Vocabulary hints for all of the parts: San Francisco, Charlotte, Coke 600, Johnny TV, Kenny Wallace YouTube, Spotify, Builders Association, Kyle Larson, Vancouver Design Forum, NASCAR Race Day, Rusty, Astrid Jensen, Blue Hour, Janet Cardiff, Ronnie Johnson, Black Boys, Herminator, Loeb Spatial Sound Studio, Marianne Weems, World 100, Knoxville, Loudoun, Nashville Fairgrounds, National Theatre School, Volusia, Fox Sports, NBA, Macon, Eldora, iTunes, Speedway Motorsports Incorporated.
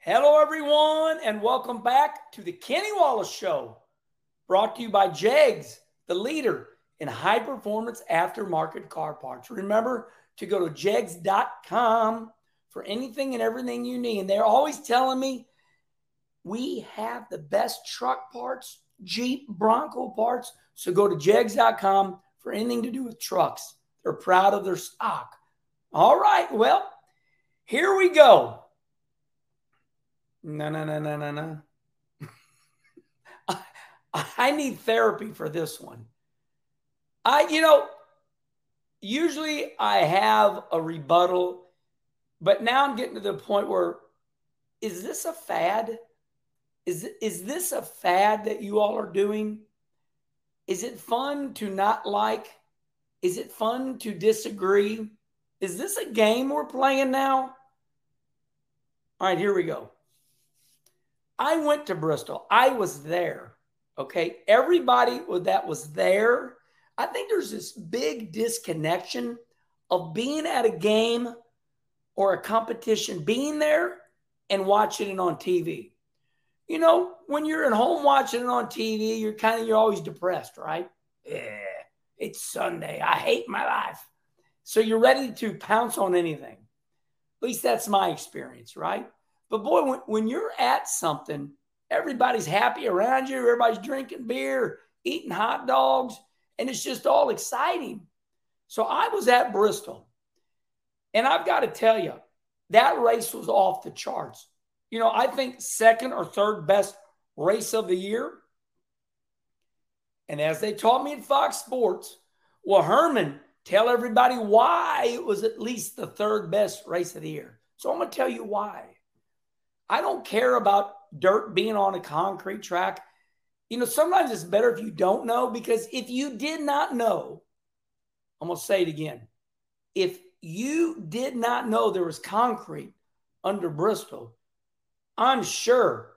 Hello, everyone, and welcome back to the Kenny Wallace Show, brought to you by JEGS, the leader in high-performance aftermarket car parts. Remember to go to jegs.com for anything and everything you need. And they're always telling me we have the best truck parts, Jeep, Bronco parts, so go to jegs.com for anything to do with trucks. They're proud of their stock. All right, well, here we go. No. I need therapy for this one. Usually I have a rebuttal, but now I'm getting to the point where, is this a fad? Is this a fad that you all are doing? Is it fun to not like? Is it fun to disagree? Is this a game we're playing now? All right, here we go. I went to Bristol. I was there, okay? Everybody that was there, I think there's this big disconnection of being at a game or a competition, being there and watching it on TV. You know, when you're at home watching it on TV, you're always depressed, right? Yeah, it's Sunday. I hate my life. So you're ready to pounce on anything. At least that's my experience, right? But boy, when you're at something, everybody's happy around you. Everybody's drinking beer, eating hot dogs, and it's just all exciting. So I was at Bristol, and I've got to tell you, that race was off the charts. You know, I think second or third best race of the year. And as they taught me at Fox Sports, well, Herman, tell everybody why it was at least the third best race of the year. So I'm going to tell you why. I don't care about dirt being on a concrete track. You know, sometimes it's better if you don't know, because if you did not know, I'm going to say it again. If you did not know there was concrete under Bristol, I'm sure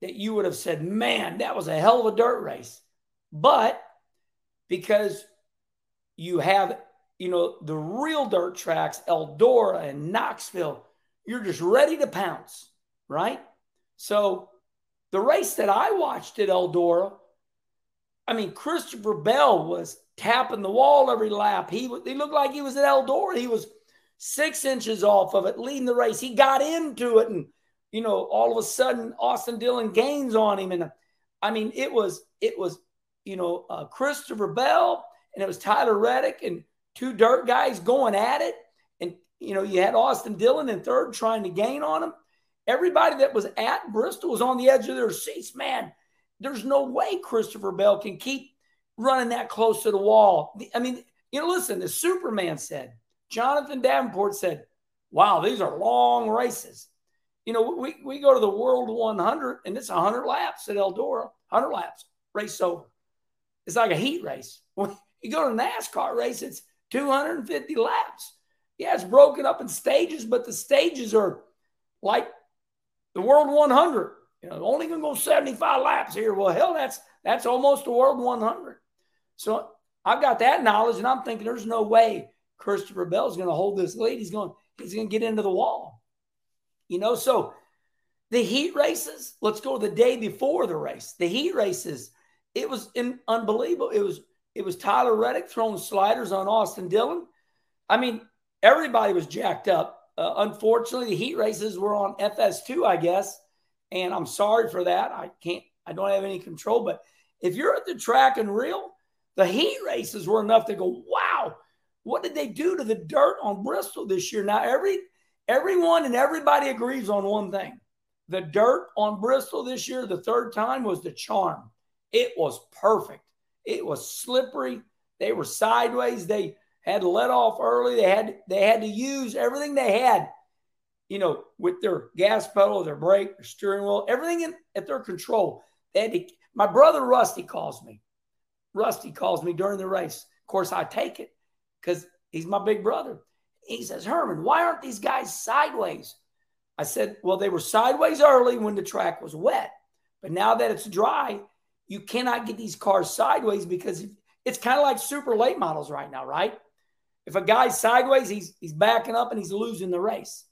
that you would have said, man, that was a hell of a dirt race. But because you have, you know, the real dirt tracks, Eldora and Knoxville, you're just ready to pounce. Right? So the race that I watched at Eldora, I mean, Christopher Bell was tapping the wall every lap. He looked like he was at Eldora. He was 6 inches off of it, leading the race. He got into it, and, you know, all of a sudden, Austin Dillon gains on him. And, I mean, it was Christopher Bell, and it was Tyler Reddick, and two dirt guys going at it. And, you know, you had Austin Dillon in third trying to gain on him. Everybody that was at Bristol was on the edge of their seats. Man, there's no way Christopher Bell can keep running that close to the wall. I mean, you know, listen, as Superman said, Jonathan Davenport said, wow, these are long races. You know, we go to the World 100, and it's 100 laps at Eldora, 100 laps, race over. It's like a heat race. When you go to a NASCAR race, it's 250 laps. Yeah, it's broken up in stages, but the stages are like the World 100, you know, only going to go 75 laps here. Well, hell, that's almost the World 100. So I've got that knowledge, and I'm thinking there's no way Christopher Bell is going to hold this lead. He's going to get into the wall. You know, so the heat races, let's go the day before the race. The heat races, it was unbelievable. It was Tyler Reddick throwing sliders on Austin Dillon. I mean, everybody was jacked up. Unfortunately, the heat races were on FS2, I guess, and I'm sorry for that. I don't have any control, but if you're at the track and reel, the heat races were enough to go, wow, what did they do to the dirt on Bristol this year? Now, everyone and everybody agrees on one thing. The dirt on Bristol this year, the third time, was the charm. It was perfect. It was slippery. They were sideways. They had to let off early. They had to use everything they had, you know, with their gas pedal, their brake, their steering wheel, everything at their control. They had to. My brother Rusty calls me. Rusty calls me during the race. Of course, I take it because he's my big brother. He says, Herman, why aren't these guys sideways? I said, well, they were sideways early when the track was wet. But now that it's dry, you cannot get these cars sideways because it's kind of like super late models right now, right? If a guy's sideways, he's backing up and he's losing the race.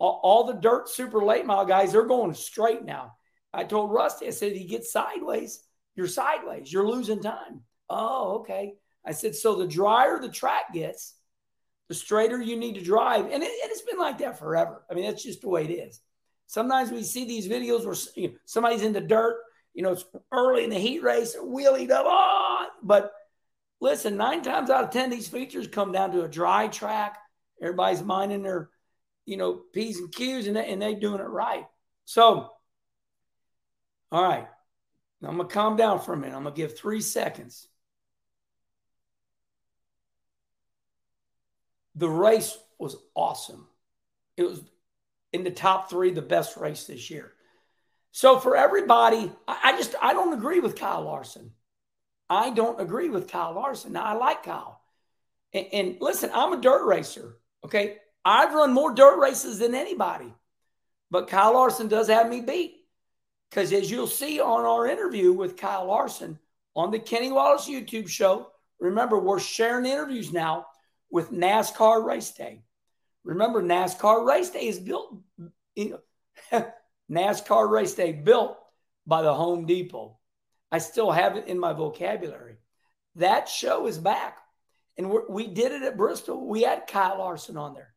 all the dirt super late mile guys, they're going straight now. I told Rusty, I said, he gets sideways, you're sideways. You're losing time. Oh, okay. I said, so the drier the track gets, the straighter you need to drive. And it's been like that forever. I mean, that's just the way it is. Sometimes we see these videos where somebody's in the dirt, it's early in the heat race, wheelied up. Oh! But listen, 9 times out of 10, these features come down to a dry track. Everybody's minding their, P's and Q's, and they doing it right. So, all right. I'm going to calm down for a minute. I'm going to give 3 seconds. The race was awesome. It was in the top 3, the best race this year. So for everybody, I don't agree with Kyle Larson. I don't agree with Kyle Larson. Now, I like Kyle. And listen, I'm a dirt racer, okay? I've run more dirt races than anybody. But Kyle Larson does have me beat. Because as you'll see on our interview with Kyle Larson on the Kenny Wallace YouTube show, remember, we're sharing interviews now with NASCAR Race Day. Remember, NASCAR Race Day is built, NASCAR Race Day built by the Home Depot. I still have it in my vocabulary. That show is back. And we did it at Bristol. We had Kyle Larson on there.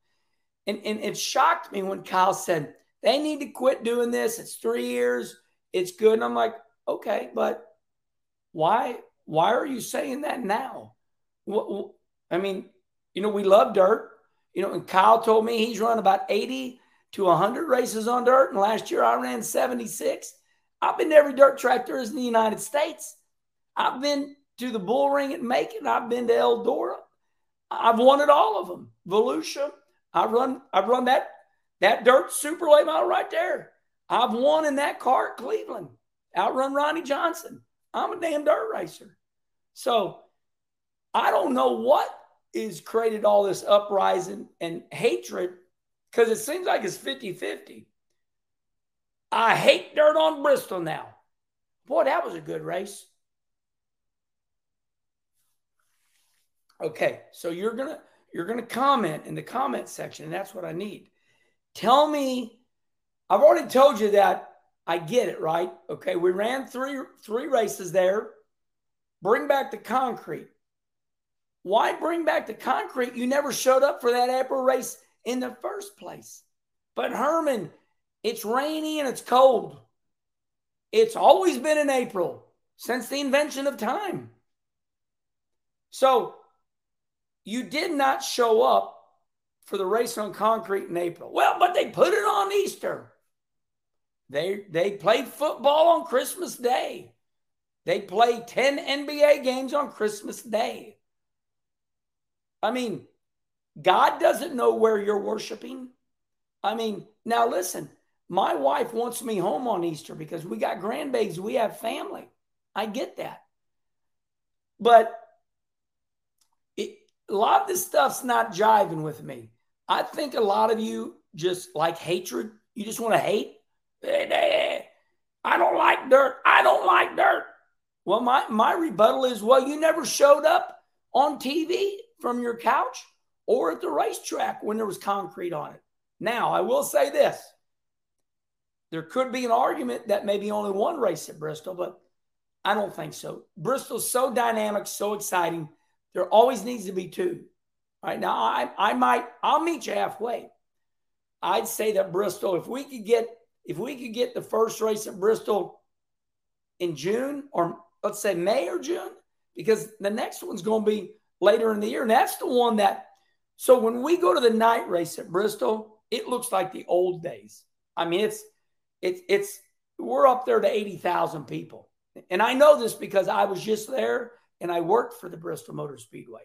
And it shocked me when Kyle said, they need to quit doing this. It's 3 years. It's good. And I'm like, okay, but why are you saying that now? I mean, we love dirt. And Kyle told me he's run about 80 to 100 races on dirt. And last year I ran 76. I've been to every dirt track there is in the United States. I've been to the Bull Ring at Macon. I've been to Eldora. I've won at all of them. Volusia. I've run that dirt super late mile right there. I've won in that car at Cleveland. Outrun Ronnie Johnson. I'm a damn dirt racer. So I don't know what is created all this uprising and hatred, because it seems like it's 50-50. I hate dirt on Bristol now. Boy, that was a good race. Okay, so you're gonna comment in the comment section, and that's what I need. Tell me, I've already told you that I get it, right? Okay, we ran three races there. Bring back the concrete. Why bring back the concrete? You never showed up for that April race in the first place. But Herman, it's rainy and it's cold. It's always been in April since the invention of time. So you did not show up for the race on concrete in April. Well, but they put it on Easter. They played football on Christmas Day. They played 10 NBA games on Christmas Day. I mean, God doesn't know where you're worshiping. I mean, now listen, my wife wants me home on Easter because we got grandbabies, we have family. I get that. But a lot of this stuff's not jiving with me. I think a lot of you just like hatred. You just want to hate. I don't like dirt. I don't like dirt. Well, my rebuttal is, well, you never showed up on TV from your couch or at the racetrack when there was concrete on it. Now, I will say this. There could be an argument that maybe only one race at Bristol, but I don't think so. Bristol's so dynamic, so exciting. There always needs to be 2. All right, now, I'll meet you halfway. I'd say that Bristol, if we could get the first race at Bristol in June, or let's say May or June, because the next one's going to be later in the year, and that's the one that, so when we go to the night race at Bristol, it looks like the old days. I mean, we're up there to 80,000 people. And I know this because I was just there, and I worked for the Bristol Motor Speedway,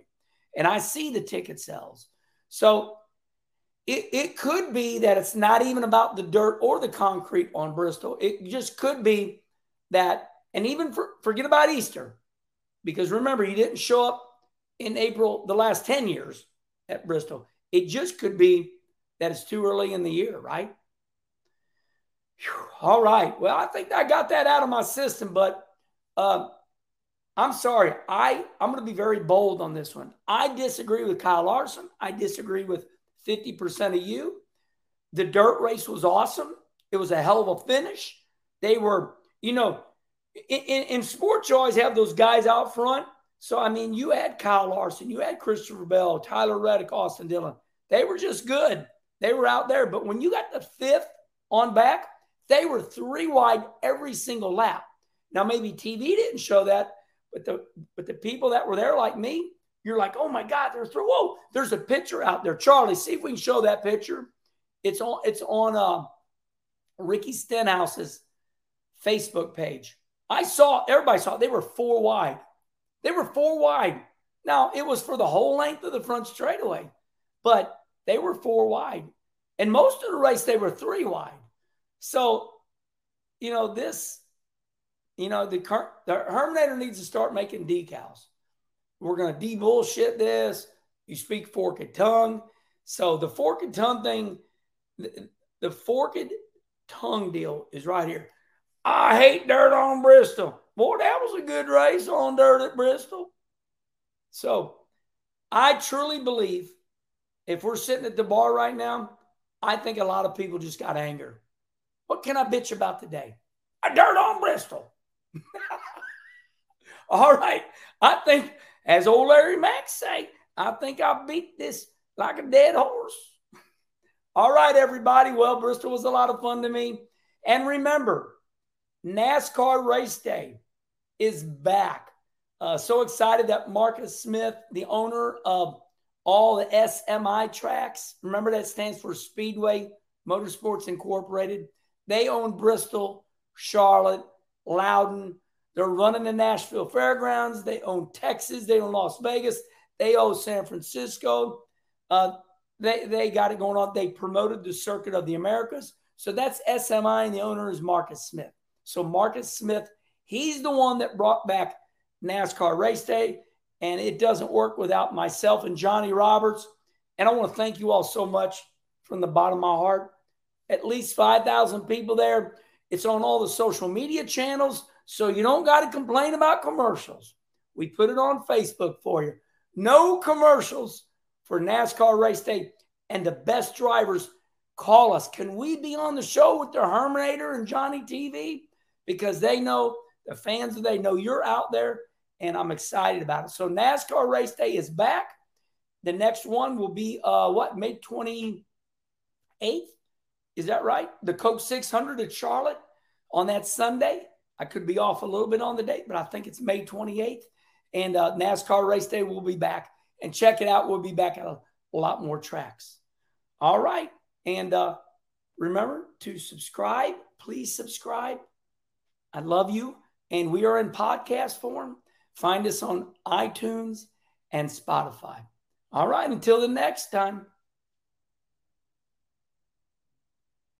and I see the ticket sales. So it could be that it's not even about the dirt or the concrete on Bristol. It just could be that, and even forget about Easter, because remember, you didn't show up in April the last 10 years at Bristol. It just could be that it's too early in the year, right? Whew. All right. Well, I think I got that out of my system, but, I'm sorry. I'm going to be very bold on this one. I disagree with Kyle Larson. I disagree with 50% of you. The dirt race was awesome. It was a hell of a finish. They were, you know, in sports, you always have those guys out front. So, I mean, you had Kyle Larson, you had Christopher Bell, Tyler Reddick, Austin Dillon. They were just good. They were out there. But when you got the fifth on back, they were three wide every single lap. Now, maybe TV didn't show that, but the people that were there like me, you're like, oh, my God, there's three. Whoa, there's a picture out there. Charlie, see if we can show that picture. It's on Ricky Stenhouse's Facebook page. I saw, everybody saw it. They were four wide. They were four wide. Now, it was for the whole length of the front straightaway, but they were four wide. And most of the race, they were three wide. So, you know, this, you know, the Herminator needs to start making decals. We're going to de-bullshit this. You speak forked tongue. So the forked tongue thing, the forked tongue deal is right here. I hate dirt on Bristol. Boy, that was a good race on dirt at Bristol. So I truly believe if we're sitting at the bar right now, I think a lot of people just got anger. What can I bitch about today? A dirt on Bristol. All right. I think, as old Larry Max say, I think I beat this like a dead horse. All right, everybody. Well, Bristol was a lot of fun to me. And remember, NASCAR Race Day is back. So excited that Marcus Smith, the owner of all the SMI tracks, remember that stands for Speedway Motorsports Incorporated. They own Bristol, Charlotte, Loudoun. They're running the Nashville Fairgrounds. They own Texas. They own Las Vegas. They own San Francisco. They got it going on. They promoted the Circuit of the Americas. So that's SMI, and the owner is Marcus Smith. So Marcus Smith, he's the one that brought back NASCAR Race Day, and it doesn't work without myself and Johnny Roberts. And I want to thank you all so much from the bottom of my heart. At least 5,000 people there. It's on all the social media channels, so you don't got to complain about commercials. We put it on Facebook for you. No commercials for NASCAR Race Day. And the best drivers, call us. Can we be on the show with the Herminator and Johnny TV? Because they know, the fans, they know you're out there, and I'm excited about it. So NASCAR Race Day is back. The next one will be, May 28th? Is that right? The Coke 600 at Charlotte on that Sunday. I could be off a little bit on the date, but I think it's May 28th. And NASCAR Race Day will be back. And check it out. We'll be back at a lot more tracks. All right. And remember to subscribe. Please subscribe. I love you. And we are in podcast form. Find us on iTunes and Spotify. All right. Until the next time.